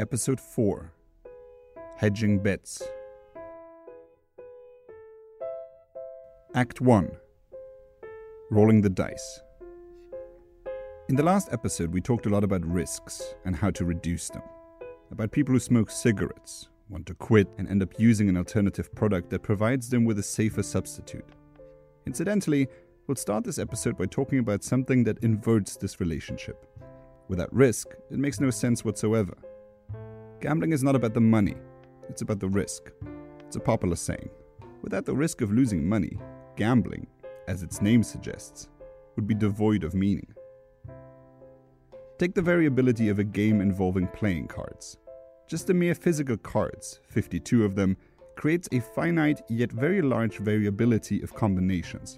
Episode 4, Hedging Bets. Act 1, Rolling the Dice. In the last episode, we talked a lot about risks and how to reduce them, about people who smoke cigarettes, want to quit, and end up using an alternative product that provides them with a safer substitute. Incidentally, we'll start this episode by talking about something that inverts this relationship. Without risk, it makes no sense whatsoever. Gambling is not about the money, it's about the risk. It's a popular saying. Without the risk of losing money, gambling, as its name suggests, would be devoid of meaning. Take the variability of a game involving playing cards. Just the mere physical cards, 52 of them, creates a finite yet very large variability of combinations.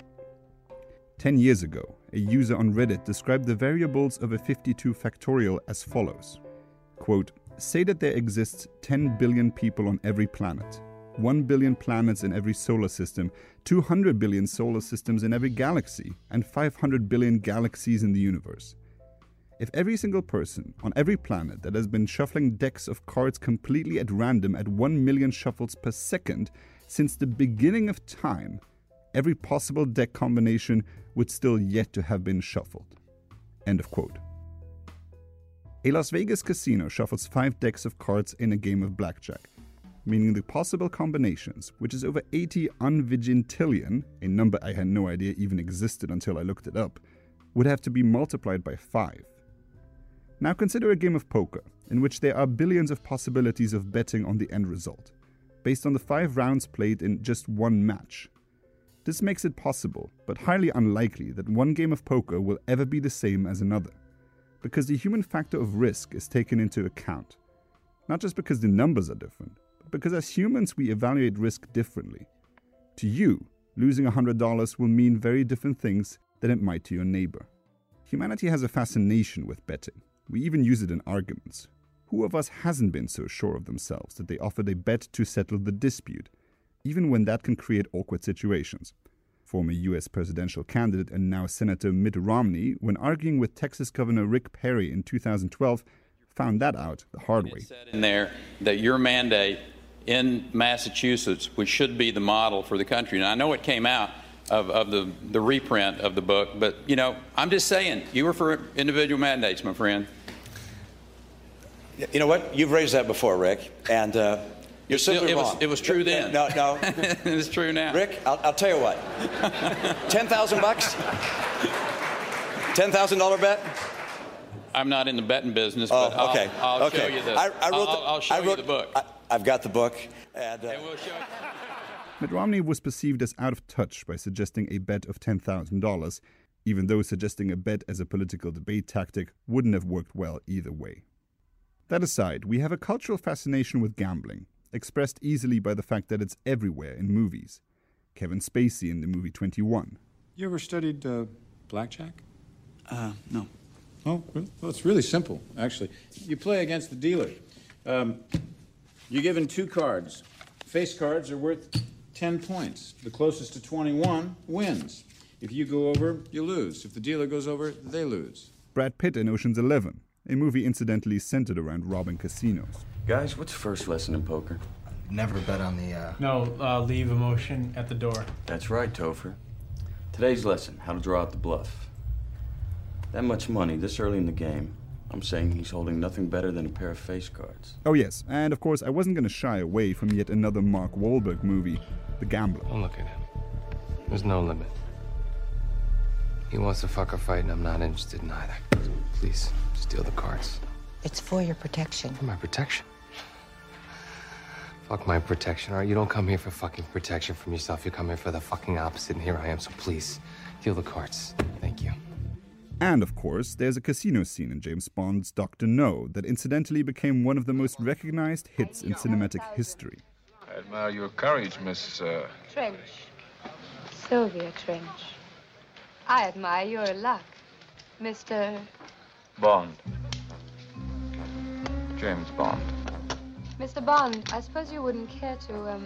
10 years ago, a user on Reddit described the variables of a 52 factorial as follows. Quote, "Say that there exists 10 billion people on every planet, 1 billion planets in every solar system, 200 billion solar systems in every galaxy, and 500 billion galaxies in the universe. If every single person on every planet that has been shuffling decks of cards completely at random at 1 million shuffles per second since the beginning of time, every possible deck combination would still yet to have been shuffled." End of quote. A Las Vegas casino shuffles 5 decks of cards in a game of blackjack, meaning the possible combinations, which is over 80 unvigintillion, a number I had no idea even existed until I looked it up, would have to be multiplied by 5. Now consider a game of poker, in which there are billions of possibilities of betting on the end result, based on the 5 rounds played in just one match. This makes it possible, but highly unlikely, that one game of poker will ever be the same as another, because the human factor of risk is taken into account. Not just because the numbers are different, but because as humans we evaluate risk differently. To you, losing $100 will mean very different things than it might to your neighbor. Humanity has a fascination with betting. We even use it in arguments. Who of us hasn't been so sure of themselves that they offered a bet to settle the dispute, even when that can create awkward situations? Former U.S. presidential candidate and now Senator Mitt Romney, when arguing with Texas Governor Rick Perry in 2012, found that out the hard way. It said in there that your mandate in Massachusetts, which should be the model for the country. Now, I know it came out of the reprint of the book, but, you know, I'm just saying, you were for individual mandates, my friend. You know what? You've raised that before, Rick, and you're simply wrong. It was true then. No. It's true now. Rick, I'll tell you what. $10,000? $10,000 bet? I'm not in the betting business, but okay. I'll show you the book. I've got the book. And we'll show you. Mitt Romney was perceived as out of touch by suggesting a bet of $10,000, even though suggesting a bet as a political debate tactic wouldn't have worked well either way. That aside, we have a cultural fascination with gambling, expressed easily by the fact that it's everywhere in movies. Kevin Spacey in the movie 21. You ever studied blackjack? No. Oh, well, it's really simple, actually. You play against the dealer. You're given 2 cards. Face cards are worth 10 points. The closest to 21 wins. If you go over, you lose. If the dealer goes over, they lose. Brad Pitt in Ocean's 11, a movie incidentally centered around robbing casinos. Guys, what's first lesson in poker? Never bet on the, leave emotion at the door. That's right, Topher. Today's lesson, how to draw out the bluff. That much money, this early in the game, I'm saying he's holding nothing better than a pair of face cards. Oh yes, and of course I wasn't going to shy away from yet another Mark Wahlberg movie, The Gambler. Don't look at him. There's no limit. He wants to fuck a fight and I'm not interested in either. Please, steal the cards. It's for your protection. For my protection? Fuck my protection, all right? You don't come here for fucking protection from yourself. You come here for the fucking opposite, and here I am, so please, deal the cards. Thank you. And, of course, there's a casino scene in James Bond's Dr. No that incidentally became one of the most recognized hits in cinematic history. I admire your courage, Miss... Trench. Sylvia Trench. I admire your luck, Mr... Bond. James Bond. Mr. Bond, I suppose you wouldn't care to,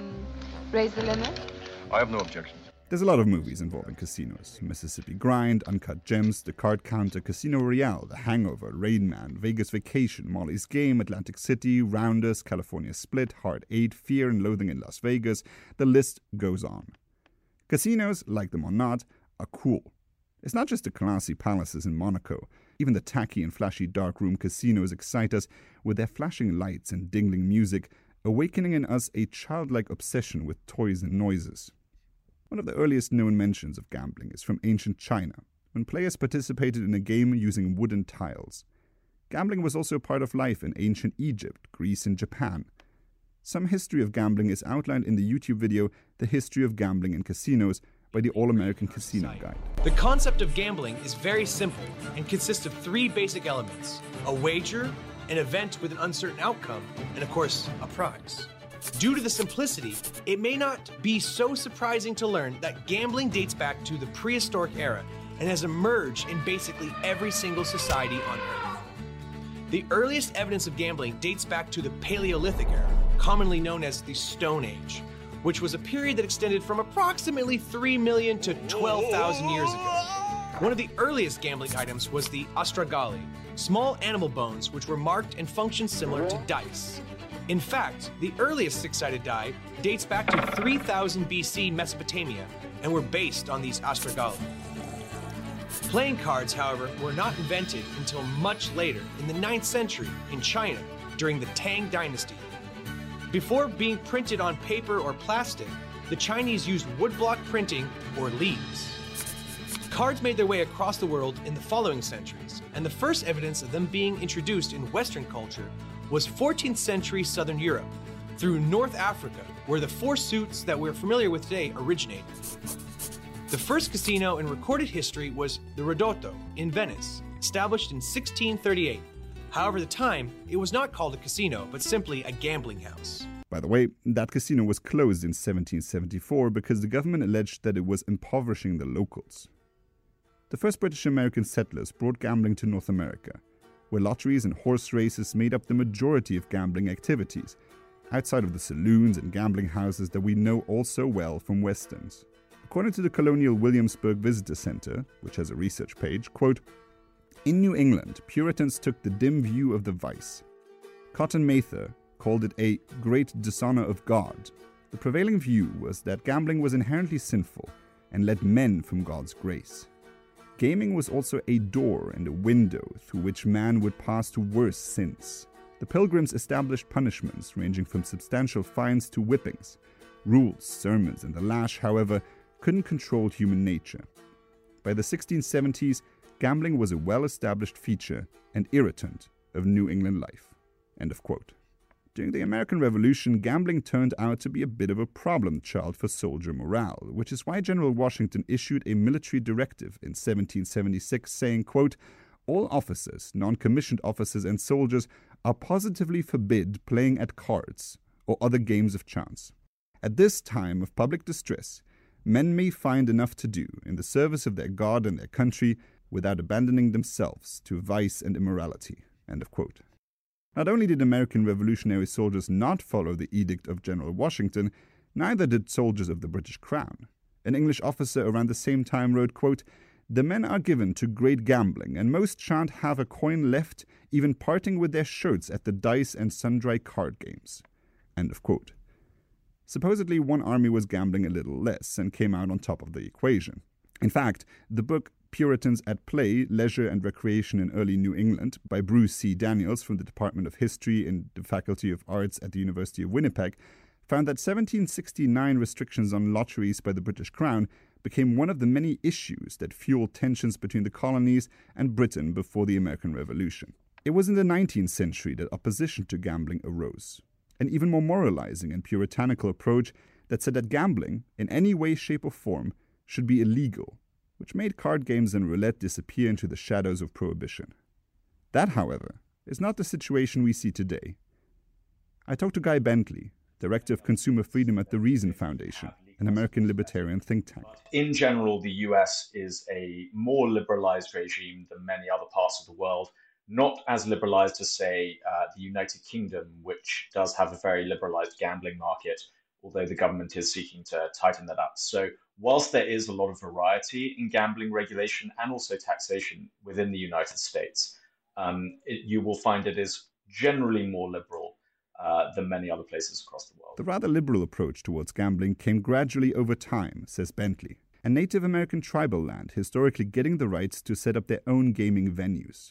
raise the limit? I have no objection. There's a lot of movies involving casinos. Mississippi Grind, Uncut Gems, The Card Counter, Casino Royale, The Hangover, Rain Man, Vegas Vacation, Molly's Game, Atlantic City, Rounders, California Split, Heart 8, Fear and Loathing in Las Vegas. The list goes on. Casinos, like them or not, are cool. It's not just the classy palaces in Monaco. Even the tacky and flashy darkroom casinos excite us with their flashing lights and dingling music, awakening in us a childlike obsession with toys and noises. One of the earliest known mentions of gambling is from ancient China, when players participated in a game using wooden tiles. Gambling was also a part of life in ancient Egypt, Greece, and Japan. Some history of gambling is outlined in the YouTube video The History of Gambling in Casinos by the All-American Casino Guide. The concept of gambling is very simple and consists of three basic elements: a wager, an event with an uncertain outcome, and of course, a prize. Due to the simplicity, it may not be so surprising to learn that gambling dates back to the prehistoric era and has emerged in basically every single society on Earth. The earliest evidence of gambling dates back to the Paleolithic era, commonly known as the Stone Age, which was a period that extended from approximately 3 million to 12,000 years ago. One of the earliest gambling items was the astragali, small animal bones which were marked and functioned similar to dice. In fact, the earliest six-sided die dates back to 3000 BC Mesopotamia and were based on these astragali. Playing cards, however, were not invented until much later in the 9th century in China during the Tang Dynasty. Before being printed on paper or plastic, the Chinese used woodblock printing or leaves. Cards made their way across the world in the following centuries, and the first evidence of them being introduced in Western culture was 14th century Southern Europe, through North Africa, where the four suits that we're familiar with today originated. The first casino in recorded history was the Ridotto in Venice, established in 1638. However, at the time, it was not called a casino, but simply a gambling house. By the way, that casino was closed in 1774 because the government alleged that it was impoverishing the locals. The first British-American settlers brought gambling to North America, where lotteries and horse races made up the majority of gambling activities, outside of the saloons and gambling houses that we know all so well from Westerns. According to the Colonial Williamsburg Visitor Center, which has a research page, quote, "In New England, Puritans took the dim view of the vice. Cotton Mather called it a great dishonor of God. The prevailing view was that gambling was inherently sinful and led men from God's grace. Gaming was also a door and a window through which man would pass to worse sins. The pilgrims established punishments ranging from substantial fines to whippings. Rules, sermons, and the lash, however, couldn't control human nature. By the 1670s, gambling was a well-established feature and irritant of New England life." End of quote. During the American Revolution, gambling turned out to be a bit of a problem child for soldier morale, which is why General Washington issued a military directive in 1776 saying, quote, "All officers, non-commissioned officers and soldiers are positively forbid playing at cards or other games of chance. At this time of public distress, men may find enough to do in the service of their God and their country without abandoning themselves to vice and immorality." End of quote. Not only did American revolutionary soldiers not follow the edict of General Washington, neither did soldiers of the British Crown. An English officer around the same time wrote, quote, "The men are given to great gambling, and most shan't have a coin left, even parting with their shirts at the dice and sundry card games." End of quote. Supposedly, one army was gambling a little less and came out on top of the equation. In fact, the book Puritans at Play, Leisure and Recreation in Early New England by Bruce C. Daniels from the Department of History and the Faculty of Arts at the University of Winnipeg found that 1769 restrictions on lotteries by the British Crown became one of the many issues that fueled tensions between the colonies and Britain before the American Revolution. It was in the 19th century that opposition to gambling arose, an even more moralizing and puritanical approach that said that gambling, in any way, shape or form, should be illegal, which made card games and roulette disappear into the shadows of prohibition. That, however, is not the situation we see today. I talked to Guy Bentley, Director of Consumer Freedom at the Reason Foundation, an American libertarian think tank. In general, the US is a more liberalized regime than many other parts of the world, not as liberalized as, say, the United Kingdom, which does have a very liberalized gambling market, although the government is seeking to tighten that up. So whilst there is a lot of variety in gambling regulation and also taxation within the United States, you will find it is generally more liberal than many other places across the world. The rather liberal approach towards gambling came gradually over time, says Bentley, and Native American tribal land historically getting the rights to set up their own gaming venues.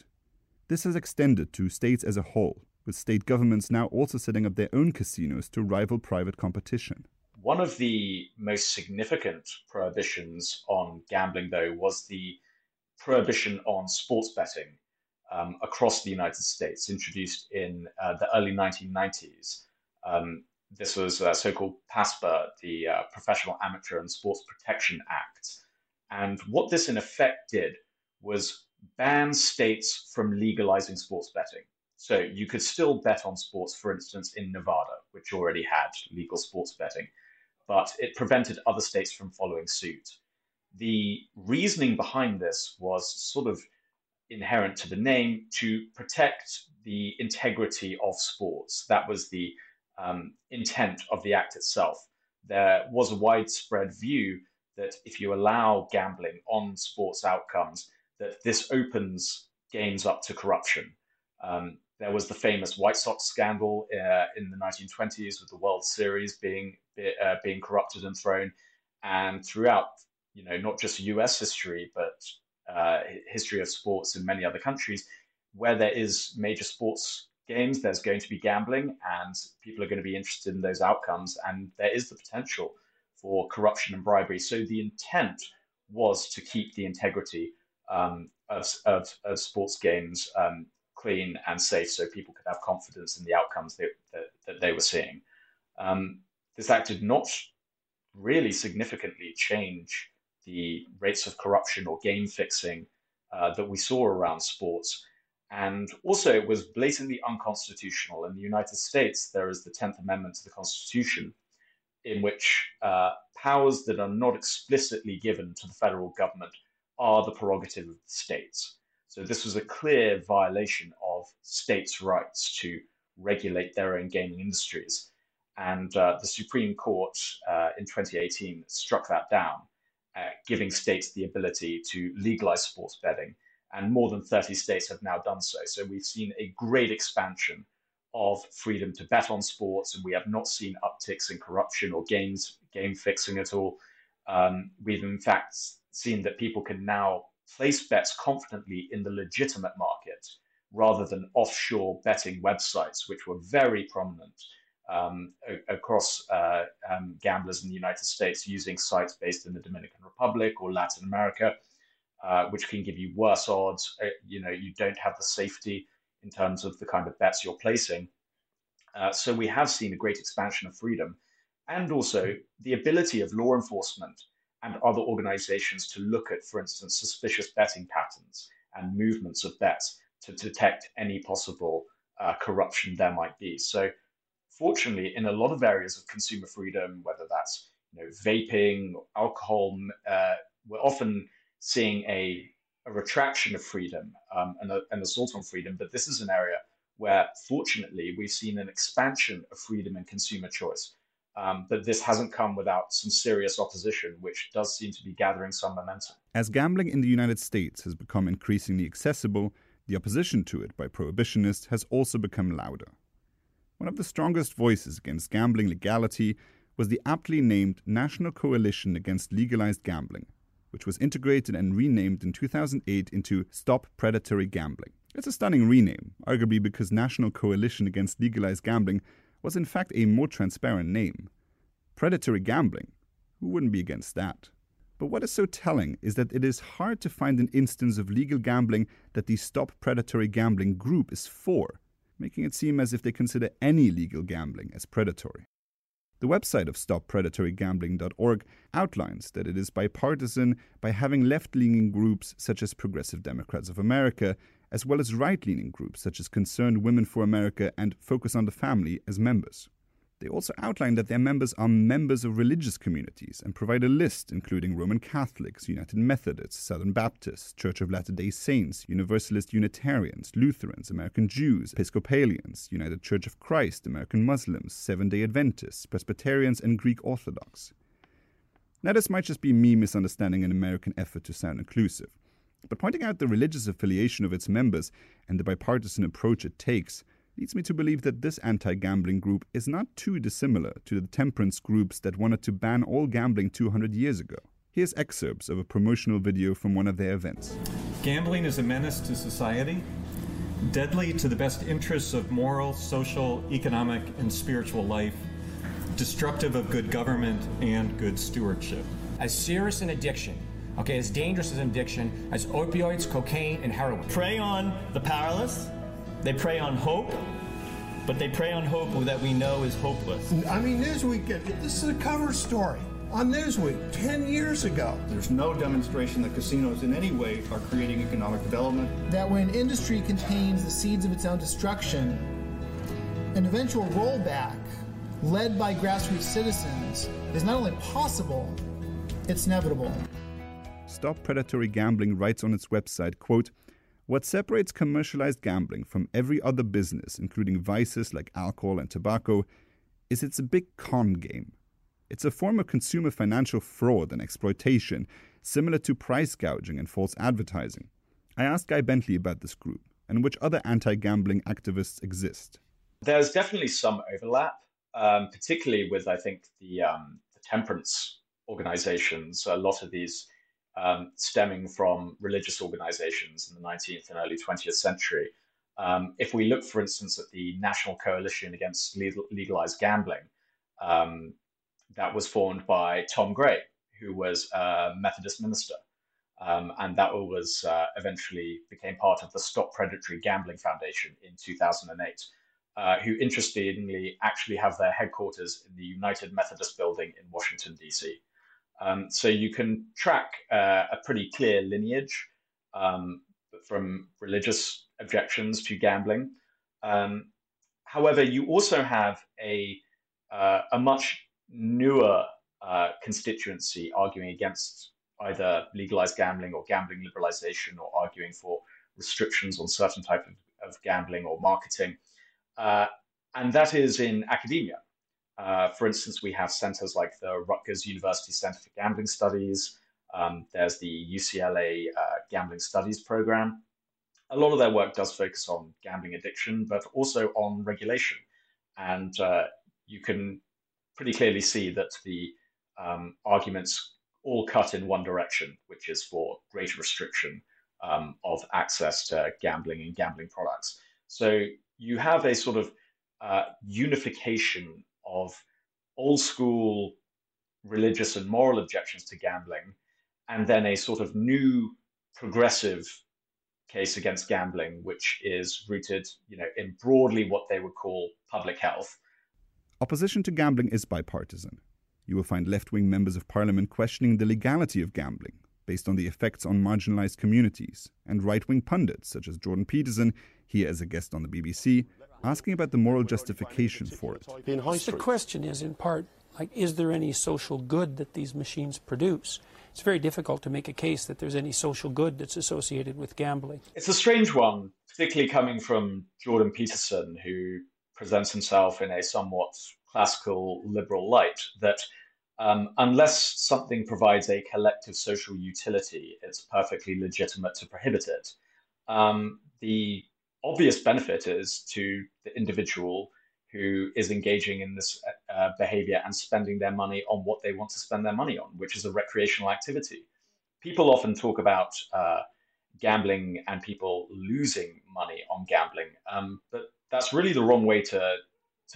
This has extended to states as a whole, with state governments now also setting up their own casinos to rival private competition. One of the most significant prohibitions on gambling, though, was the prohibition on sports betting across the United States, introduced in the early 1990s. This was so-called PASPA, the Professional Amateur and Sports Protection Act. And what this in effect did was ban states from legalizing sports betting. So you could still bet on sports, for instance, in Nevada, which already had legal sports betting, but it prevented other states from following suit. The reasoning behind this was sort of inherent to the name, to protect the integrity of sports. That was the intent of the act itself. There was a widespread view that if you allow gambling on sports outcomes, that this opens games up to corruption. There was the famous White Sox scandal in the 1920s, with the World Series being corrupted and thrown. And throughout, not just U.S. history, but history of sports in many other countries, where there is major sports games, there's going to be gambling, and people are going to be interested in those outcomes. And there is the potential for corruption and bribery. So the intent was to keep the integrity of sports games clean and safe, so people could have confidence in the outcomes that they were seeing. This act did not really significantly change the rates of corruption or game fixing that we saw around sports. And also it was blatantly unconstitutional. In the United States, there is the 10th Amendment to the Constitution, in which powers that are not explicitly given to the federal government are the prerogative of the states. So this was a clear violation of states' rights to regulate their own gaming industries. And the Supreme Court in 2018 struck that down, giving states the ability to legalize sports betting. And more than 30 states have now done so. So we've seen a great expansion of freedom to bet on sports, and we have not seen upticks in corruption or game fixing at all. We've in fact seen that people can now place bets confidently in the legitimate market rather than offshore betting websites, which were very prominent across gamblers in the United States, using sites based in the Dominican Republic or Latin America, which can give you worse odds. You don't have the safety in terms of the kind of bets you're placing. So we have seen a great expansion of freedom, and also the ability of law enforcement and other organizations to look at, for instance, suspicious betting patterns and movements of bets to detect any possible corruption there might be. So fortunately, in a lot of areas of consumer freedom, whether that's vaping, or alcohol, we're often seeing a retraction of freedom and an assault on freedom. But this is an area where, fortunately, we've seen an expansion of freedom and consumer choice. But this hasn't come without some serious opposition, which does seem to be gathering some momentum. As gambling in the United States has become increasingly accessible, the opposition to it by prohibitionists has also become louder. One of the strongest voices against gambling legality was the aptly named National Coalition Against Legalized Gambling, which was integrated and renamed in 2008 into Stop Predatory Gambling. It's a stunning rename, arguably because National Coalition Against Legalized Gambling was in fact a more transparent name. Predatory gambling, who wouldn't be against that? But what is so telling is that it is hard to find an instance of legal gambling that the Stop Predatory Gambling group is for, making it seem as if they consider any legal gambling as predatory. The website of stoppredatorygambling.org outlines that it is bipartisan by having left-leaning groups such as Progressive Democrats of America, as well as right-leaning groups such as Concerned Women for America and Focus on the Family as members. They also outline that their members are members of religious communities and provide a list including Roman Catholics, United Methodists, Southern Baptists, Church of Latter-day Saints, Universalist Unitarians, Lutherans, American Jews, Episcopalians, United Church of Christ, American Muslims, Seventh-day Adventists, Presbyterians, and Greek Orthodox. Now, this might just be me misunderstanding an American effort to sound inclusive, but pointing out the religious affiliation of its members and the bipartisan approach it takes leads me to believe that this anti-gambling group is not too dissimilar to the temperance groups that wanted to ban all gambling 200 years ago. Here's excerpts of a promotional video from one of their events. Gambling is a menace to society, deadly to the best interests of moral, social, economic, and spiritual life, destructive of good government and good stewardship. As serious an addiction, okay, as dangerous as an addiction, as opioids, cocaine, and heroin. Prey on the powerless. They prey on hope, but they prey on hope that we know is hopeless. I mean, Newsweek, this is a cover story on Newsweek 10 years ago. There's no demonstration that casinos in any way are creating economic development. That when industry contains the seeds of its own destruction, an eventual rollback led by grassroots citizens is not only possible, it's inevitable. Stop Predatory Gambling writes on its website, quote, "What separates commercialized gambling from every other business, including vices like alcohol and tobacco, is it's a big con game. It's a form of consumer financial fraud and exploitation, similar to price gouging and false advertising." I asked Guy Bentley about this group and which other anti-gambling activists exist. There's definitely some overlap, particularly with, I think, the temperance organizations. A lot of these stemming from religious organizations in the 19th and early 20th century. If we look, for instance, at the National Coalition Against Legalized Gambling, that was formed by Tom Gray, who was a Methodist minister. And that was eventually became part of the Stop Predatory Gambling Foundation in 2008, who interestingly actually have their headquarters in the United Methodist Building in Washington, D.C. So you can track a pretty clear lineage from religious objections to gambling. However, you also have a much newer constituency arguing against either legalized gambling or gambling liberalization, or arguing for restrictions on certain types of gambling or marketing. And that is in academia. For instance, we have centers like the Rutgers University Center for Gambling Studies. There's the UCLA Gambling Studies program. A lot of their work does focus on gambling addiction, but also on regulation. And you can pretty clearly see that the arguments all cut in one direction, which is for greater restriction of access to gambling and gambling products. So you have a sort of unification of old school religious and moral objections to gambling, and then a sort of new progressive case against gambling, which is rooted, in broadly what they would call public health. Opposition to gambling is bipartisan. You will find left-wing members of parliament questioning the legality of gambling based on the effects on marginalized communities, and right-wing pundits such as Jordan Peterson, here as a guest on the BBC, asking about the moral justification for it. The question is, in part, is there any social good that these machines produce? It's very difficult to make a case that there's any social good that's associated with gambling. It's a strange one, particularly coming from Jordan Peterson, who presents himself in a somewhat classical liberal light, that unless something provides a collective social utility, it's perfectly legitimate to prohibit it. The obvious benefit is to the individual who is engaging in this behavior and spending their money on what they want to spend their money on, which is a recreational activity. People often talk about gambling and people losing money on gambling, but that's really the wrong way to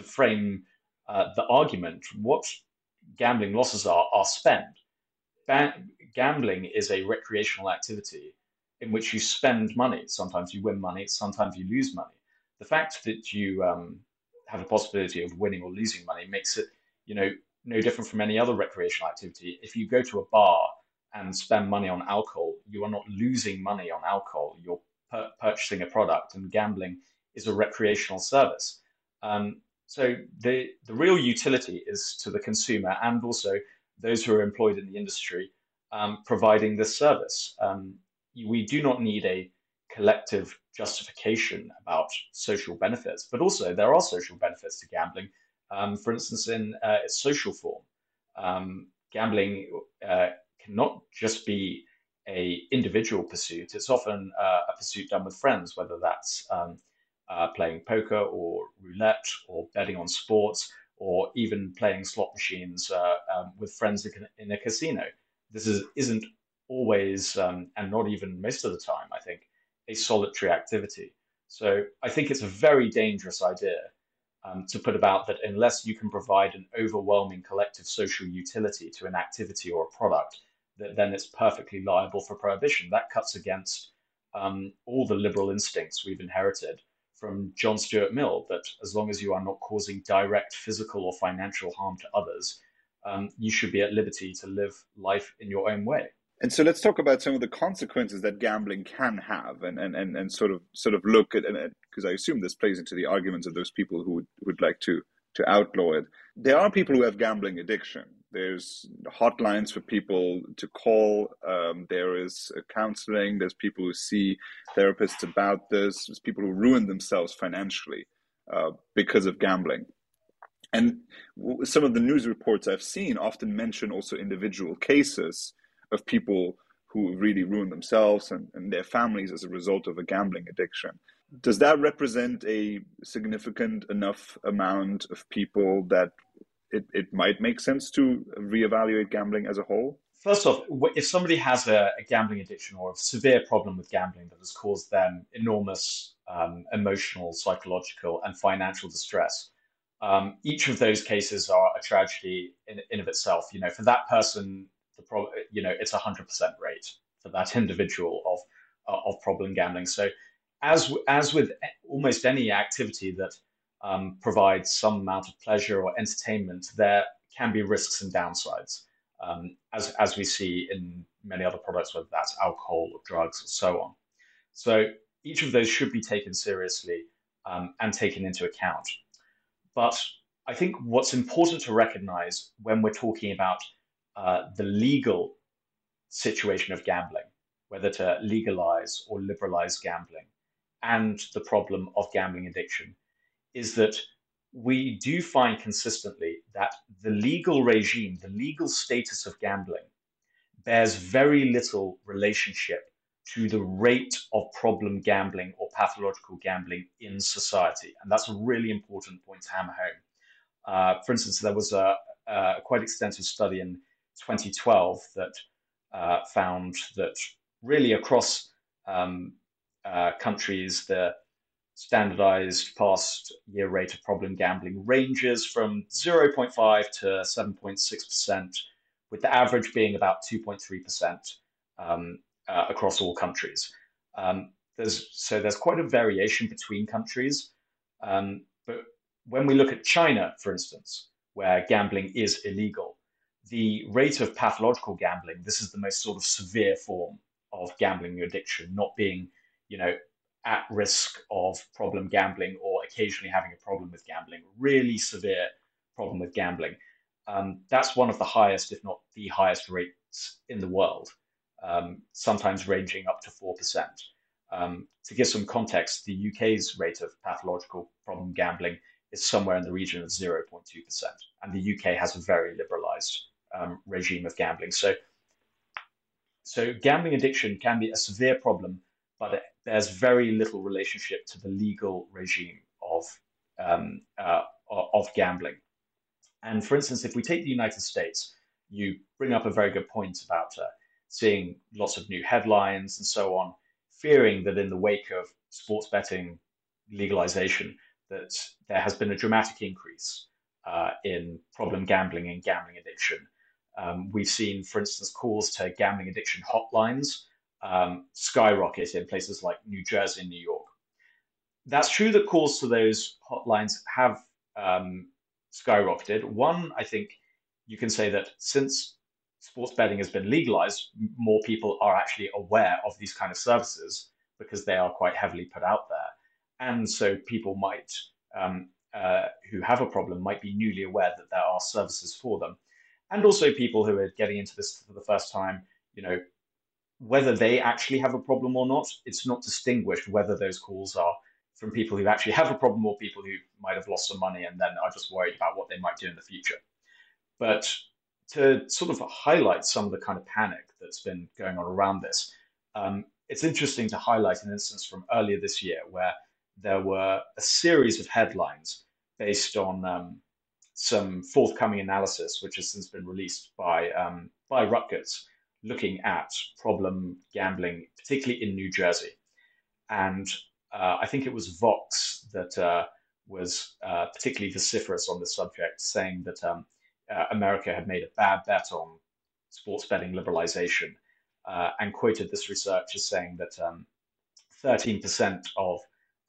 frame the argument. What gambling losses are spend. Gambling is a recreational activity in which you spend money. Sometimes you win money, sometimes you lose money. The fact that you have a possibility of winning or losing money makes it, no different from any other recreational activity. If you go to a bar and spend money on alcohol, you are not losing money on alcohol. You're purchasing a product, and gambling is a recreational service. So the real utility is to the consumer and also those who are employed in the industry providing this service. We do not need a collective justification about social benefits, but also there are social benefits to gambling. For instance, in its social form, gambling cannot just be an individual pursuit. It's often a pursuit done with friends, whether that's playing poker or roulette or betting on sports or even playing slot machines with friends in a casino. This isn't always, and not even most of the time, I think, a solitary activity. So I think it's a very dangerous idea to put about that unless you can provide an overwhelming collective social utility to an activity or a product, that then it's perfectly liable for prohibition. That cuts against all the liberal instincts we've inherited from John Stuart Mill, that as long as you are not causing direct physical or financial harm to others, you should be at liberty to live life in your own way. And so let's talk about some of the consequences that gambling can have, and sort of look at, because I assume this plays into the arguments of those people who would like to outlaw it. There are people who have gambling addiction. There's hotlines for people to call. There is counseling. There's people who see therapists about this. There's people who ruin themselves financially because of gambling. And some of the news reports I've seen often mention also individual cases of people who really ruin themselves and their families as a result of a gambling addiction. Does that represent a significant enough amount of people that it might make sense to reevaluate gambling as a whole? First off, if somebody has a gambling addiction or a severe problem with gambling that has caused them enormous emotional, psychological, and financial distress, each of those cases are a tragedy in of itself. You know, for that person, it's 100% rate for that individual of problem gambling. So, as with almost any activity that provides some amount of pleasure or entertainment, there can be risks and downsides, as we see in many other products, whether that's alcohol or drugs or so on. So each of those should be taken seriously and taken into account. But I think what's important to recognize when we're talking about the legal situation of gambling, whether to legalize or liberalize gambling, and the problem of gambling addiction, is that we do find consistently that the legal regime, the legal status of gambling, bears very little relationship to the rate of problem gambling or pathological gambling in society. And that's a really important point to hammer home. For instance, there was a quite extensive study in 2012 that found that really across countries, the standardized past year rate of problem gambling ranges from 0.5 to 7.6%, with the average being about 2.3% across all countries. There's quite a variation between countries. But when we look at China, for instance, where gambling is illegal, the rate of pathological gambling, this is the most sort of severe form of gambling addiction, not being, at risk of problem gambling or occasionally having a problem with gambling, really severe problem with gambling. That's one of the highest, if not the highest rates in the world, sometimes ranging up to 4%. To give some context, the UK's rate of pathological problem gambling is somewhere in the region of 0.2%. And the UK has a very liberalized regime of gambling. So gambling addiction can be a severe problem, but it bears very little relationship to the legal regime of gambling. And for instance, if we take the United States, you bring up a very good point about seeing lots of new headlines and so on, fearing that in the wake of sports betting legalization, that there has been a dramatic increase in problem gambling and gambling addiction. We've seen, for instance, calls to gambling addiction hotlines skyrocket in places like New Jersey and New York. That's true that calls to those hotlines have skyrocketed. One, I think you can say that since sports betting has been legalized, more people are actually aware of these kind of services because they are quite heavily put out there. And so people might who have a problem might be newly aware that there are services for them. And also people who are getting into this for the first time, you know, whether they actually have a problem or not, it's not distinguished whether those calls are from people who actually have a problem or people who might have lost some money and then are just worried about what they might do in the future. But to sort of highlight some of the kind of panic that's been going on around this, it's interesting to highlight an instance from earlier this year where there were a series of headlines based on some forthcoming analysis, which has since been released by Rutgers, looking at problem gambling, particularly in New Jersey. And I think it was Vox that was particularly vociferous on this subject, saying that America had made a bad bet on sports betting liberalization, and quoted this research as saying that 13% of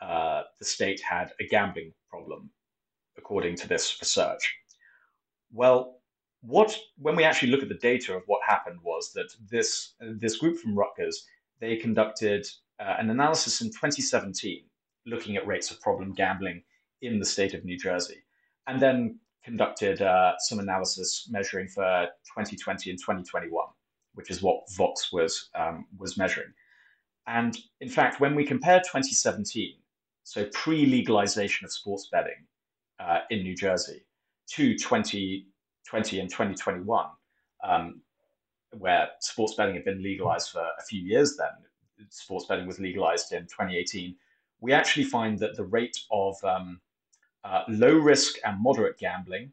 the state had a gambling problem, according to this research. Well, when we actually look at the data of what happened was that this group from Rutgers, they conducted an analysis in 2017 looking at rates of problem gambling in the state of New Jersey, and then conducted some analysis measuring for 2020 and 2021, which is what Vox was measuring. And in fact, when we compare 2017, so pre-legalization of sports betting in New Jersey, to 2020 and 2021, where sports betting had been legalized for a few years then, sports betting was legalized in 2018, we actually find that the rate of low risk and moderate gambling,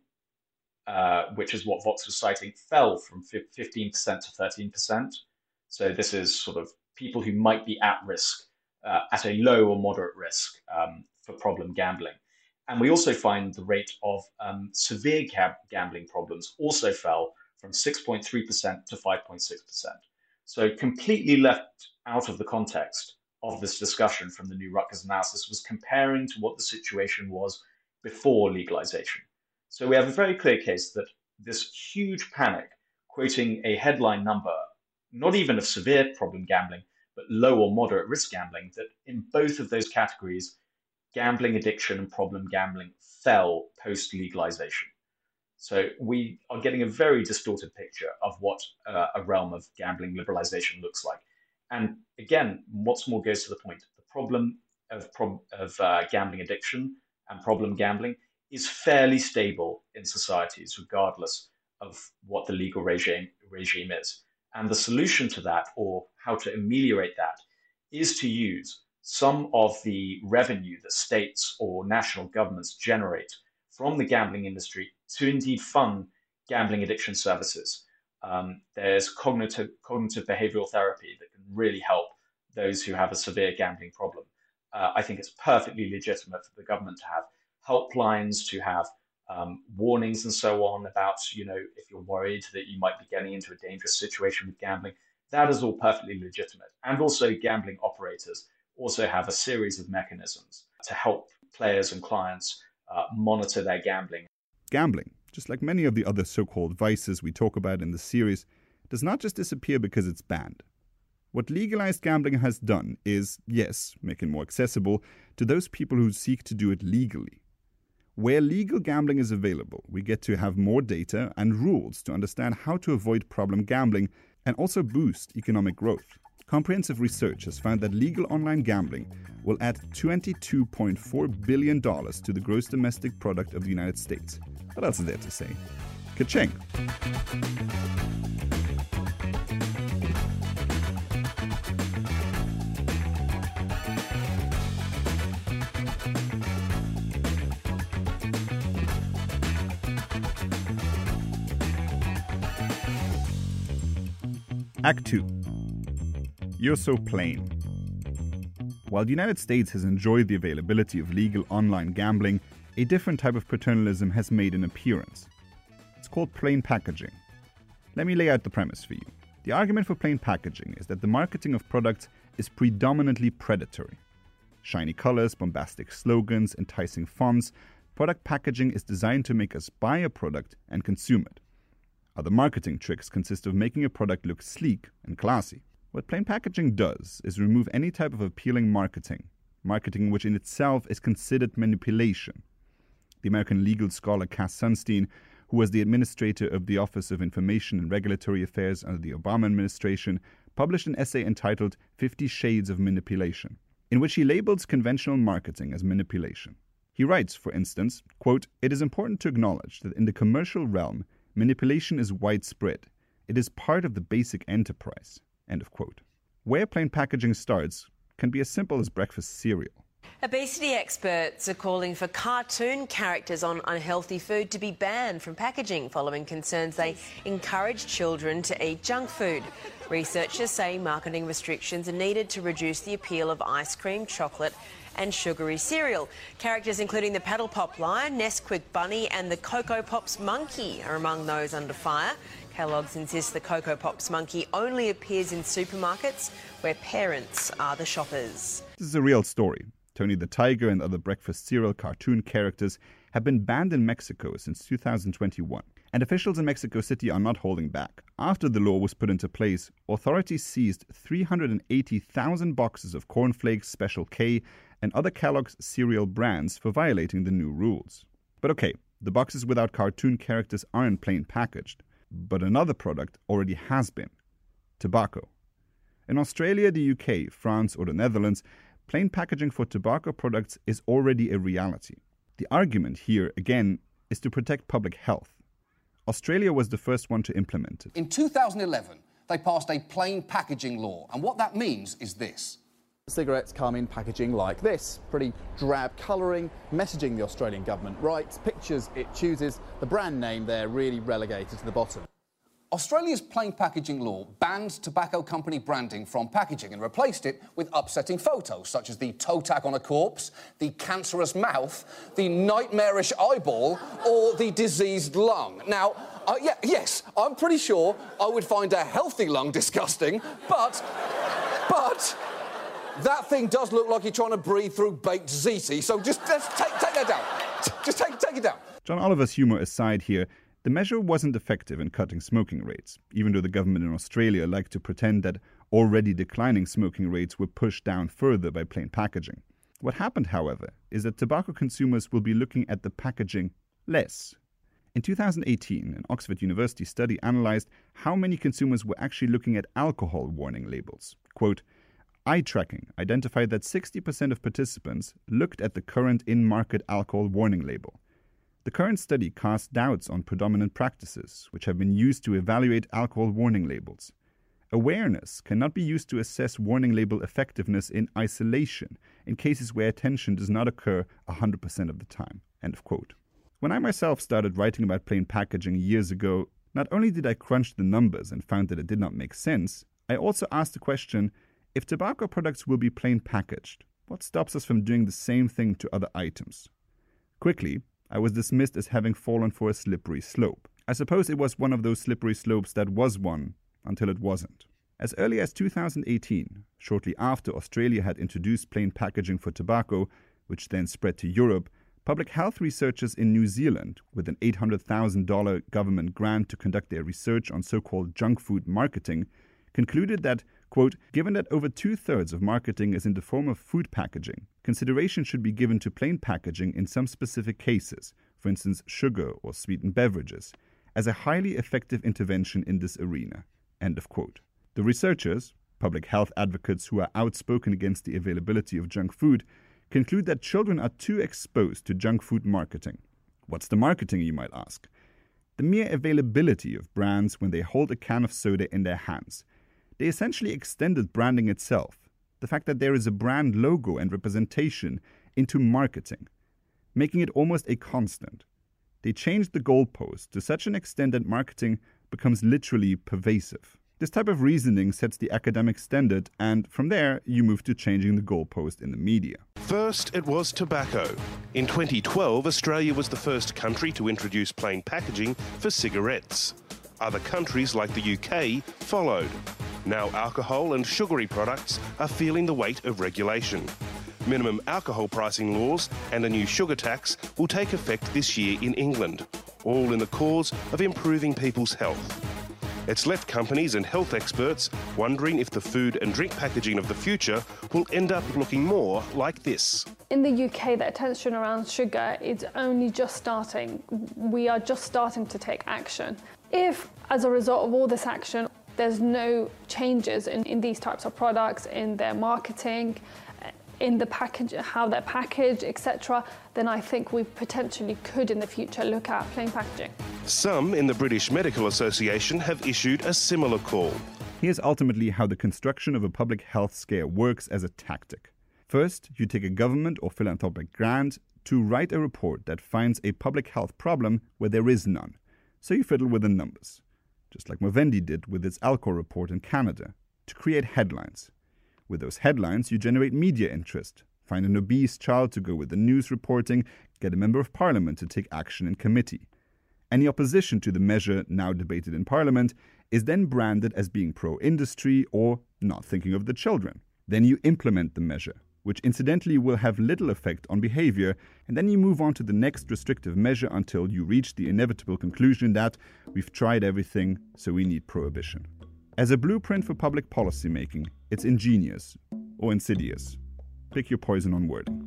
which is what Vox was citing, fell from 15% to 13%. So this is sort of people who might be at risk, at a low or moderate risk for problem gambling. And we also find the rate of severe gambling problems also fell from 6.3% to 5.6%. So completely left out of the context of this discussion from the new Rutgers analysis was comparing to what the situation was before legalization. So we have a very clear case that this huge panic, quoting a headline number, not even of severe problem gambling, but low or moderate risk gambling, that in both of those categories, gambling addiction and problem gambling fell post-legalization. So we are getting a very distorted picture of what a realm of gambling liberalization looks like. And again, what's more goes to the point, the problem of gambling addiction and problem gambling is fairly stable in societies, regardless of what the legal regime is. And the solution to that, or how to ameliorate that, is to use some of the revenue that states or national governments generate from the gambling industry to indeed fund gambling addiction services. There's cognitive behavioral therapy that can really help those who have a severe gambling problem. I think it's perfectly legitimate for the government to have helplines, to have warnings and so on about, you know, if you're worried that you might be getting into a dangerous situation with gambling. That is all perfectly legitimate. And also gambling operators also have a series of mechanisms to help players and clients monitor their gambling. Gambling, just like many of the other so-called vices we talk about in this series, does not just disappear because it's banned. What legalized gambling has done is, yes, make it more accessible to those people who seek to do it legally. Where legal gambling is available, we get to have more data and rules to understand how to avoid problem gambling and also boost economic growth. Comprehensive research has found that legal online gambling will add $22.4 billion to the gross domestic product of the United States. What else is there to say? Ka-ching! Act 2. You're so plain. While the United States has enjoyed the availability of legal online gambling, a different type of paternalism has made an appearance. It's called plain packaging. Let me lay out the premise for you. The argument for plain packaging is that the marketing of products is predominantly predatory. Shiny colors, bombastic slogans, enticing fonts. Product packaging is designed to make us buy a product and consume it. Other marketing tricks consist of making a product look sleek and classy. What plain packaging does is remove any type of appealing marketing which in itself is considered manipulation. The American legal scholar Cass Sunstein, who was the administrator of the Office of Information and Regulatory Affairs under the Obama administration, published an essay entitled 50 Shades of Manipulation, in which he labels conventional marketing as manipulation. He writes, for instance, quote, "It is important to acknowledge that in the commercial realm, manipulation is widespread. It is part of the basic enterprise," end of quote. Where plain packaging starts can be as simple as breakfast cereal. Obesity experts are calling for cartoon characters on unhealthy food to be banned from packaging following concerns they encourage children to eat junk food. Researchers say marketing restrictions are needed to reduce the appeal of ice cream, chocolate and sugary cereal. Characters including the Paddle Pop Lion, Nesquik Bunny and the Coco Pops Monkey are among those under fire. Kellogg's insists the Coco Pops Monkey only appears in supermarkets where parents are the shoppers. This is a real story. Tony the Tiger and other breakfast cereal cartoon characters have been banned in Mexico since 2021. And officials in Mexico City are not holding back. After the law was put into place, authorities seized 380,000 boxes of cornflakes, Special K, and other Kellogg's cereal brands for violating the new rules. But okay, the boxes without cartoon characters aren't plain packaged. But another product already has been. Tobacco. In Australia, the UK, France or the Netherlands, plain packaging for tobacco products is already a reality. The argument here, again, is to protect public health. Australia was the first one to implement it. In 2011, they passed a plain packaging law, and what that means is this. Cigarettes come in packaging like this, pretty drab colouring, messaging the Australian government writes, pictures it chooses, the brand name there really relegated to the bottom. Australia's plain packaging law banned tobacco company branding from packaging and replaced it with upsetting photos, such as the toe tag on a corpse, the cancerous mouth, the nightmarish eyeball, or the diseased lung. Now, yes, I'm pretty sure I would find a healthy lung disgusting, but... that thing does look like you're trying to breathe through baked ziti, so just let's take that down. Just take it down. John Oliver's humour aside here, the measure wasn't effective in cutting smoking rates, even though the government in Australia liked to pretend that already declining smoking rates were pushed down further by plain packaging. What happened, however, is that tobacco consumers will be looking at the packaging less. In 2018, an Oxford University study analysed how many consumers were actually looking at alcohol warning labels. Quote, eye tracking identified that 60% of participants looked at the current in-market alcohol warning label. The current study casts doubts on predominant practices, which have been used to evaluate alcohol warning labels. Awareness cannot be used to assess warning label effectiveness in isolation, in cases where attention does not occur 100% of the time. End of quote. When I myself started writing about plain packaging years ago, not only did I crunch the numbers and found that it did not make sense, I also asked the question, if tobacco products will be plain packaged, what stops us from doing the same thing to other items? Quickly, I was dismissed as having fallen for a slippery slope. I suppose it was one of those slippery slopes that was one until it wasn't. As early as 2018, shortly after Australia had introduced plain packaging for tobacco, which then spread to Europe, public health researchers in New Zealand, with an $800,000 government grant to conduct their research on so-called junk food marketing, concluded that, quote, given that over 2/3 of marketing is in the form of food packaging, consideration should be given to plain packaging in some specific cases, for instance sugar or sweetened beverages, as a highly effective intervention in this arena, end of quote. The researchers, public health advocates who are outspoken against the availability of junk food, conclude that children are too exposed to junk food marketing. What's the marketing, you might ask? The mere availability of brands when they hold a can of soda in their hands. They essentially extended branding itself, the fact that there is a brand logo and representation, into marketing, making it almost a constant. They changed the goalpost to such an extent that marketing becomes literally pervasive. This type of reasoning sets the academic standard, and from there, you move to changing the goalpost in the media. First, it was tobacco. In 2012, Australia was the first country to introduce plain packaging for cigarettes. Other countries, like the UK, followed. Now alcohol and sugary products are feeling the weight of regulation. Minimum alcohol pricing laws and a new sugar tax will take effect this year in England, all in the cause of improving people's health. It's left companies and health experts wondering if the food and drink packaging of the future will end up looking more like this. In the UK, the attention around sugar is only just starting. We are just starting to take action. If, as a result of all this action, there's no changes in these types of products, in their marketing, in the package, how they're packaged, etc., then I think we potentially could in the future look at plain packaging. Some in the British Medical Association have issued a similar call. Here's ultimately how the construction of a public health scare works as a tactic. First, you take a government or philanthropic grant to write a report that finds a public health problem where there is none. So you fiddle with the numbers, just like Movendi did with its Alcor report in Canada, to create headlines. With those headlines, you generate media interest, find an obese child to go with the news reporting, get a member of parliament to take action in committee. Any opposition to the measure now debated in parliament is then branded as being pro-industry or not thinking of the children. Then you implement the measure, which incidentally will have little effect on behavior, and then you move on to the next restrictive measure until you reach the inevitable conclusion that we've tried everything, so we need prohibition. As a blueprint for public policy making, it's ingenious or insidious. Pick your poison on wording.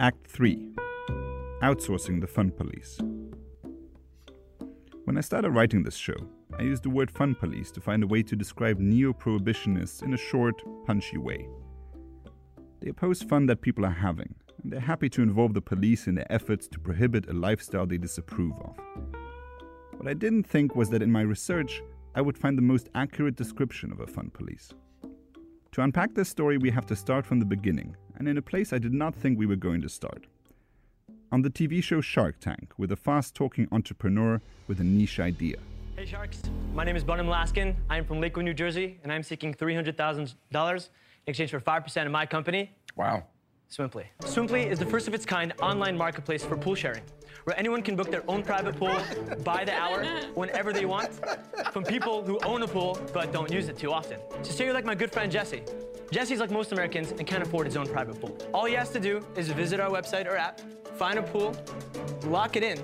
Act 3. Outsourcing the fun police. When I started writing this show, I used the word fun police to find a way to describe neo-prohibitionists in a short, punchy way. They oppose fun that people are having, and they're happy to involve the police in their efforts to prohibit a lifestyle they disapprove of. What I didn't think was that in my research, I would find the most accurate description of a fun police. To unpack this story, we have to start from the beginning, and in a place I did not think we were going to start. On the TV show Shark Tank, with a fast-talking entrepreneur with a niche idea. Hey Sharks, my name is Bunham Laskin. I am from Lakewood, New Jersey, and I am seeking $300,000 in exchange for 5% of my company. Wow. Swimply. Swimply is the first of its kind online marketplace for pool sharing, where anyone can book their own private pool by the hour, whenever they want, from people who own a pool but don't use it too often. So say you're like my good friend Jesse. Jesse's like most Americans and can't afford his own private pool. All he has to do is visit our website or app, find a pool, lock it in,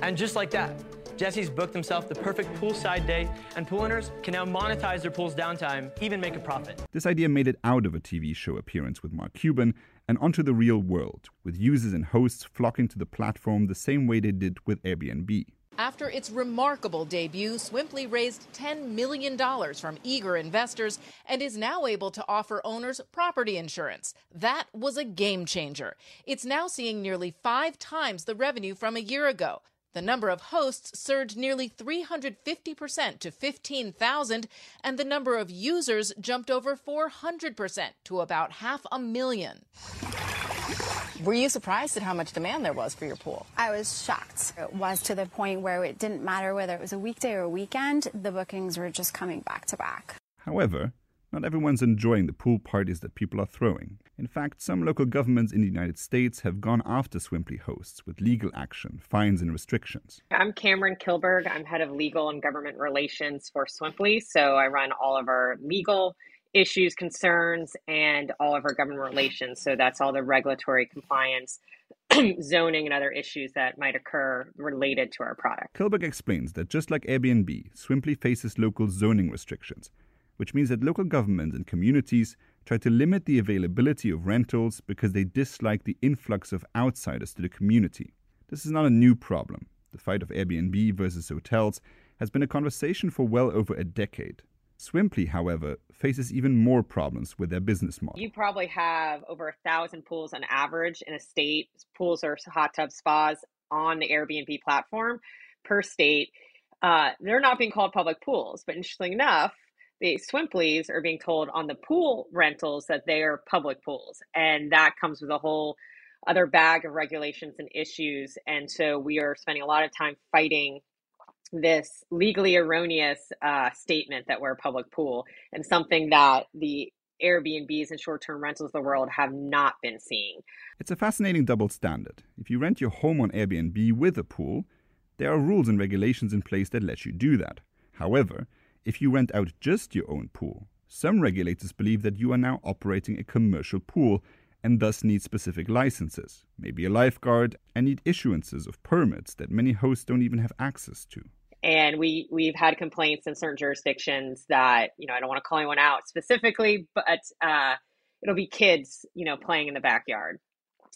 and just like that, Jesse's booked himself the perfect poolside day, and pool owners can now monetize their pool's downtime, even make a profit. This idea made it out of a TV show appearance with Mark Cuban and onto the real world, with users and hosts flocking to the platform the same way they did with Airbnb. After its remarkable debut, Swimply raised $10 million from eager investors and is now able to offer owners property insurance. That was a game changer. It's now seeing nearly 5 times the revenue from a year ago. The number of hosts surged nearly 350% to 15,000, and the number of users jumped over 400% to about 500,000. Were you surprised at how much demand there was for your pool? I was shocked. It was to the point where it didn't matter whether it was a weekday or a weekend, the bookings were just coming back to back. However, not everyone's enjoying the pool parties that people are throwing. In fact, some local governments in the United States have gone after Swimply hosts with legal action, fines and restrictions. I'm Cameron Kilberg. I'm head of legal and government relations for Swimply. So I run all of our legal issues, concerns, and all of our government relations. So that's all the regulatory compliance, zoning, and other issues that might occur related to our product. Kilberg explains that just like Airbnb, Swimply faces local zoning restrictions, which means that local governments and communities try to limit the availability of rentals because they dislike the influx of outsiders to the community. This is not a new problem. The fight of Airbnb versus hotels has been a conversation for well over a decade. Swimply, however, faces even more problems with their business model. You probably have over 1,000 pools on average in a state. Pools or hot tub spas on the Airbnb platform per state. They're not being called public pools, but interestingly enough, the Swimplys are being told on the pool rentals that they are public pools. And that comes with a whole other bag of regulations and issues. And so we are spending a lot of time fighting this legally erroneous statement that we're a public pool, and something that the Airbnbs and short-term rentals of the world have not been seeing. It's a fascinating double standard. If you rent your home on Airbnb with a pool, There are rules and regulations in place that let you do that. However, if you rent out just your own pool, some regulators believe that you are now operating a commercial pool and thus need specific licenses, maybe a lifeguard, and need issuances of permits that many hosts don't even have access to. And we've had complaints in certain jurisdictions that, you know, I don't want to call anyone out specifically, but it'll be kids, you know, playing in the backyard.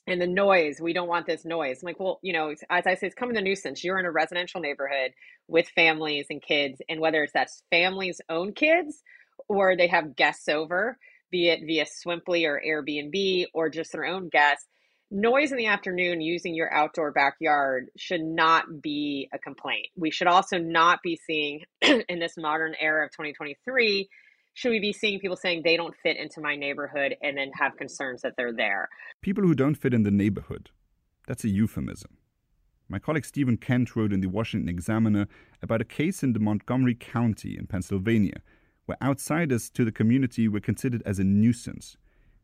And the noise, we don't want this noise. I'm like, well, you know, as I say, it's coming to nuisance. You're in a residential neighborhood with families and kids, and whether it's that's families' own kids or they have guests over, be it via Swimply or Airbnb or just their own guests, noise in the afternoon using your outdoor backyard should not be a complaint. We should also not be seeing in this modern era of 2023, should we be seeing people saying they don't fit into my neighborhood and then have concerns that they're there? People who don't fit in the neighborhood. That's a euphemism. My colleague Stephen Kent wrote in the Washington Examiner about a case in the Montgomery County in Pennsylvania, where outsiders to the community were considered as a nuisance.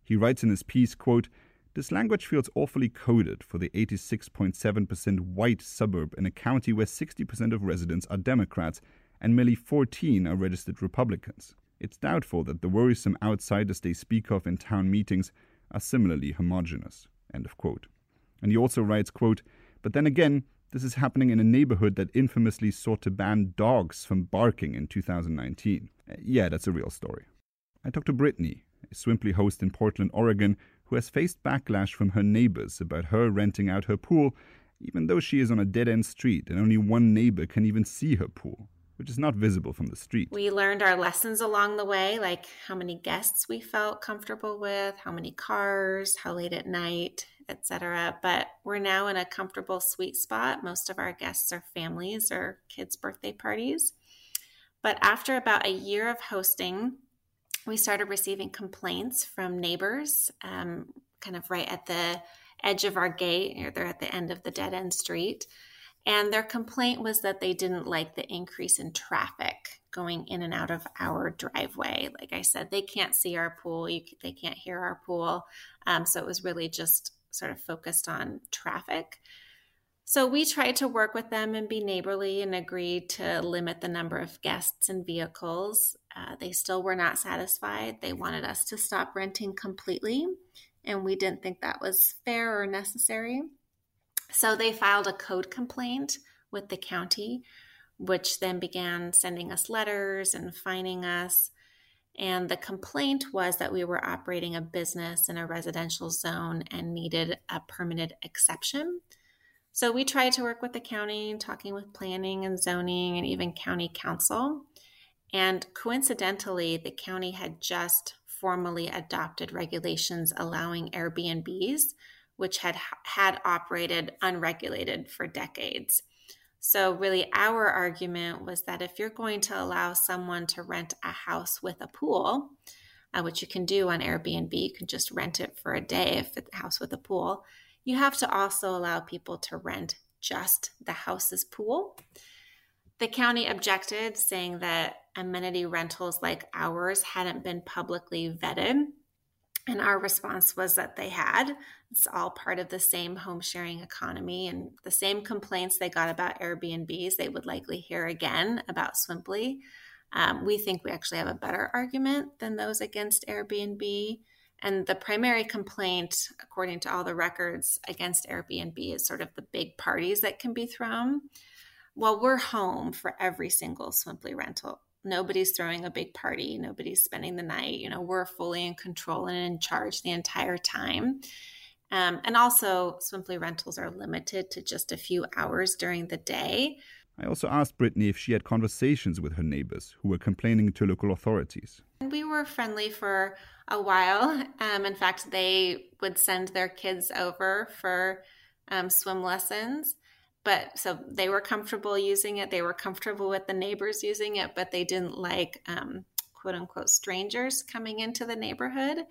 He writes in his piece, quote, "This language feels awfully coded for the 86.7% white suburb in a county where 60% of residents are Democrats and merely 14 are registered Republicans. It's doubtful that the worrisome outsiders they speak of in town meetings are similarly homogenous." End of quote. And he also writes, quote, "But then again, this is happening in a neighborhood that infamously sought to ban dogs from barking in 2019. Yeah, that's a real story. I talked to Brittany, a Swimply host in Portland, Oregon, who has faced backlash from her neighbors about her renting out her pool, even though she is on a dead-end street and only one neighbor can even see her pool, which is not visible from the street. We learned our lessons along the way, like how many guests we felt comfortable with, how many cars, how late at night, etc. But we're now in a comfortable sweet spot. Most of our guests are families or kids' birthday parties. But after about a year of hosting, we started receiving complaints from neighbors, kind of right at the edge of our gate, or they're at the end of the dead-end street. And their complaint was that they didn't like the increase in traffic going in and out of our driveway. Like I said, they can't see our pool. They can't hear our pool. So it was really just sort of focused on traffic. So we tried to work with them and be neighborly and agreed to limit the number of guests and vehicles. They still were not satisfied. They wanted us to stop renting completely, and we didn't think that was fair or necessary. So they filed a code complaint with the county, which then began sending us letters and fining us. And the complaint was that we were operating a business in a residential zone and needed a permitted exception. So we tried to work with the county, talking with planning and zoning and even county council. And coincidentally, the county had just formally adopted regulations allowing Airbnbs, which had operated unregulated for decades. So really our argument was that if you're going to allow someone to rent a house with a pool, which you can do on Airbnb, you can just rent it for a day if it's a house with a pool, you have to also allow people to rent just the house's pool. The county objected, saying that amenity rentals like ours hadn't been publicly vetted. And our response was that they had. It's all part of the same home sharing economy, and the same complaints they got about Airbnbs, they would likely hear again about Swimply. We think we actually have a better argument than those against Airbnb. And the primary complaint, according to all the records, against Airbnb is sort of the big parties that can be thrown. Well, we're home for every single Swimply rental. Nobody's throwing a big party. Nobody's spending the night. You know, we're fully in control and in charge the entire time. And also, Swimply rentals are limited to just a few hours during the day. I also asked Brittany if she had conversations with her neighbors who were complaining to local authorities. And we were friendly for a while. In fact, they would send their kids over for swim lessons. But so they were comfortable using it. They were comfortable with the neighbors using it, but they didn't like, quote unquote, strangers coming into the neighborhood.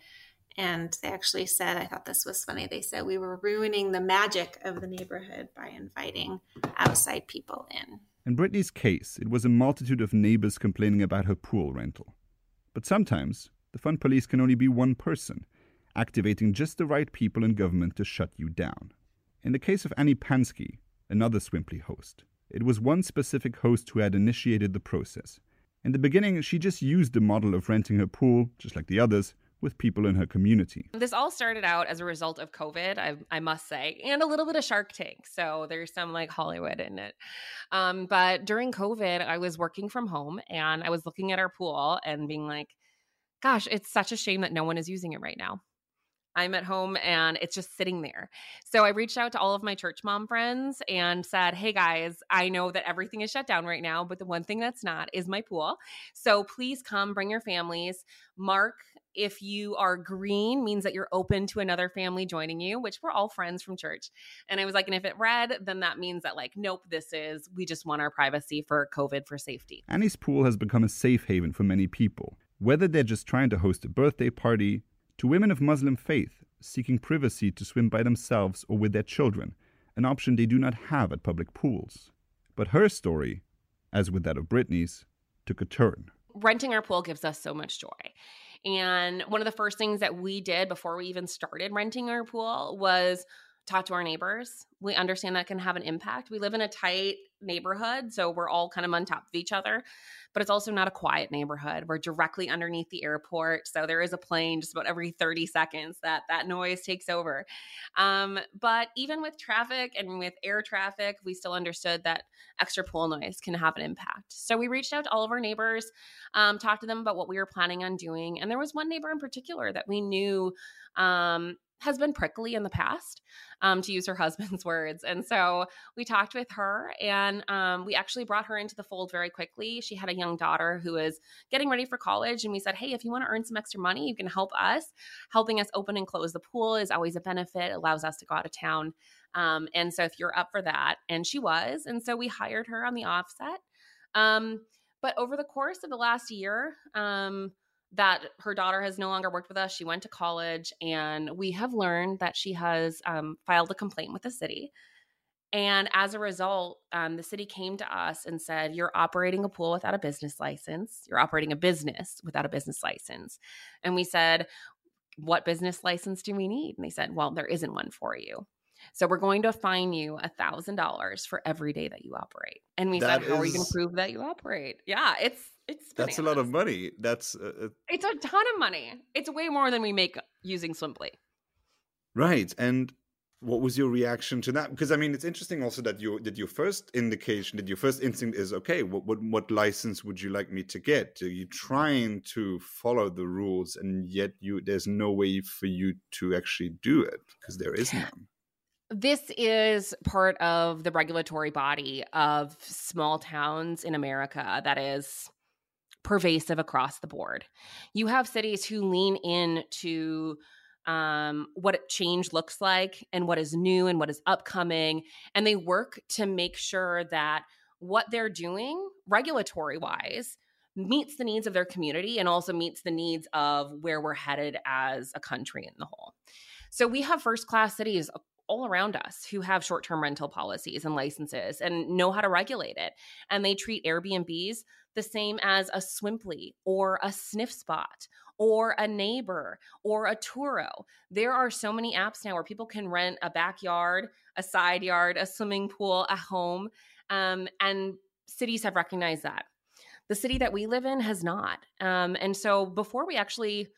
And they actually said, I thought this was funny, they said we were ruining the magic of the neighborhood by inviting outside people in. In Brittany's case, it was a multitude of neighbors complaining about her pool rental. But sometimes the fun police can only be one person, activating just the right people in government to shut you down. In the case of Annie Pansky, another Swimply host, It was one specific host who had initiated the process. In the beginning, she just used the model of renting her pool, just like the others, with people in her community. This all started out as a result of COVID, I must say, and a little bit of Shark Tank. So there's some like Hollywood in it. But during COVID, I was working from home and I was looking at our pool and being like, gosh, it's such a shame that no one is using it right now. I'm at home and it's just sitting there. So I reached out to all of my church mom friends and said, hey guys, I know that everything is shut down right now, but the one thing that's not is my pool. So please come, bring your families. Mark, if you are green, means that you're open to another family joining you, which we're all friends from church. And I was like, and if it red, then that means that like, nope, we just want our privacy for COVID, for safety. Annie's pool has become a safe haven for many people, whether they're just trying to host a birthday party, to women of Muslim faith seeking privacy to swim by themselves or with their children, an option they do not have at public pools. But her story, as with that of Brittany's, took a turn. Renting our pool gives us so much joy. And one of the first things that we did before we even started renting our pool was talk to our neighbors. We understand that can have an impact. We live in a tight neighborhood, so we're all kind of on top of each other, but it's also not a quiet neighborhood. We're directly underneath the airport, so there is a plane just about every 30 seconds that noise takes over. But even with traffic and with air traffic, we still understood that extra pool noise can have an impact. So we reached out to all of our neighbors, talked to them about what we were planning on doing, and there was one neighbor in particular that we knew has been prickly in the past, to use her husband's words. And so we talked with her and we actually brought her into the fold very quickly. She had a young daughter who was getting ready for college. And we said, hey, if you want to earn some extra money, you can help us. Helping us open and close the pool is always a benefit. It allows us to go out of town. And so if you're up for that, and she was. And so we hired her on the offset. But over the course of the last year, that her daughter has no longer worked with us. She went to college, and we have learned that she has filed a complaint with the city. And as a result, the city came to us and said, you're operating a pool without a business license. You're operating a business without a business license. And we said, what business license do we need? And they said, well, there isn't one for you. So we're going to fine you $1,000 for every day that you operate. And we said, how are you going to prove that you operate? Yeah, it's bananas. That's a lot of money. It's a ton of money. It's way more than we make using Swimply. Right. And what was your reaction to that? Because I mean, it's interesting also that your first instinct is, okay, what license would you like me to get? Are you trying to follow the rules, and yet there's no way for you to actually do it because there is none. This is part of the regulatory body of small towns in America that is pervasive across the board. You have cities who lean in to what change looks like and what is new and what is upcoming, and they work to make sure that what they're doing regulatory-wise meets the needs of their community and also meets the needs of where we're headed as a country in the whole. So we have first-class cities all around us who have short-term rental policies and licenses and know how to regulate it. And they treat Airbnbs the same as a Swimply or a Sniff Spot or a Neighbor or a Turo. There are so many apps now where people can rent a backyard, a side yard, a swimming pool, a home, and cities have recognized that. The city that we live in has not. And so before we actually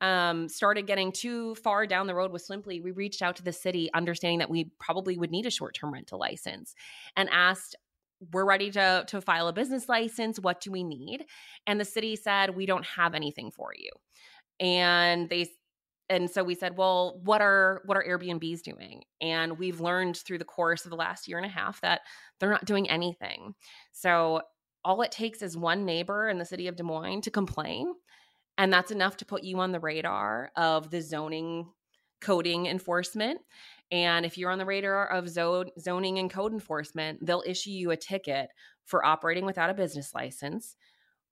started getting too far down the road with Swimply, we reached out to the city understanding that we probably would need a short-term rental license and asked, we're ready to file a business license. What do we need? And the city said, we don't have anything for you. And so we said, well, what are Airbnbs doing? And we've learned through the course of the last year and a half that they're not doing anything. So all it takes is one neighbor in the city of Des Moines to complain. And that's enough to put you on the radar of the zoning coding enforcement. And if you're on the radar of zoning and code enforcement, they'll issue you a ticket for operating without a business license,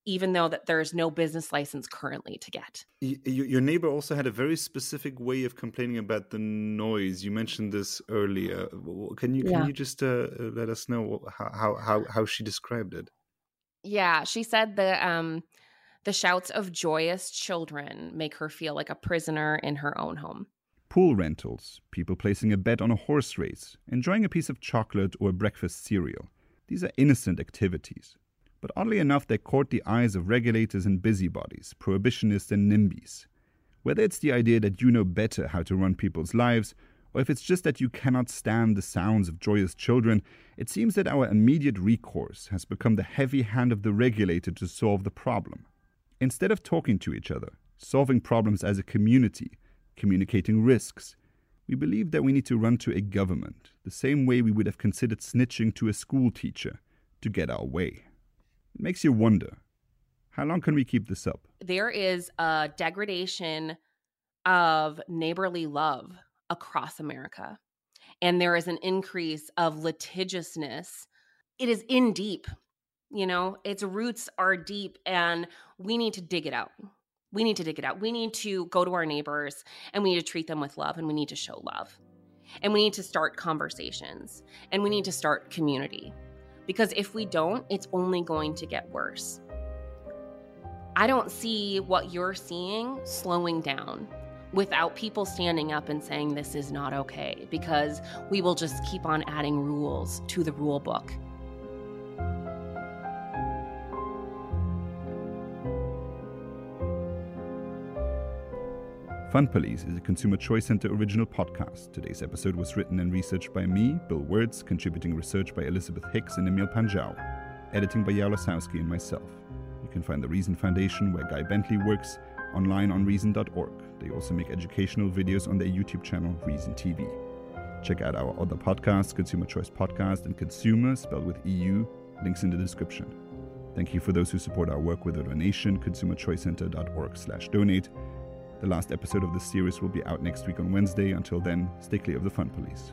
even though that there's no business license currently to get. Your neighbor also had a very specific way of complaining about the noise. You mentioned this earlier. Can you just let us know how she described it? Yeah, she said that the shouts of joyous children make her feel like a prisoner in her own home. Pool rentals, people placing a bet on a horse race, enjoying a piece of chocolate or a breakfast cereal. These are innocent activities. But oddly enough, they caught the eyes of regulators and busybodies, prohibitionists and NIMBYs. Whether it's the idea that you know better how to run people's lives, or if it's just that you cannot stand the sounds of joyous children, it seems that our immediate recourse has become the heavy hand of the regulator to solve the problem. Instead of talking to each other, solving problems as a community, communicating risks, we believe that we need to run to a government, the same way we would have considered snitching to a school teacher, to get our way. It makes you wonder, how long can we keep this up? There is a degradation of neighborly love across America, and there is an increase of litigiousness. It is in deep, you know, its roots are deep, and we need to dig it out. We need to dig it out. We need to go to our neighbors, and we need to treat them with love, and we need to show love. And we need to start conversations, and we need to start community. Because if we don't, it's only going to get worse. I don't see what you're seeing slowing down without people standing up and saying this is not okay, because we will just keep on adding rules to the rule book. Fun Police is a Consumer Choice Center original podcast. Today's episode was written and researched by me, Bill Wirtz, contributing research by Elizabeth Hicks and Emil Panjau, editing by Yael Osowski and myself. You can find the Reason Foundation, where Guy Bentley works, online on reason.org. They also make educational videos on their YouTube channel, Reason TV. Check out our other podcasts, Consumer Choice Podcast and Consumer, spelled with EU, links in the description. Thank you for those who support our work with a donation, consumerchoicecenter.org/donate. The last episode of this series will be out next week on Wednesday. Until then, stay clear of the Fun Police.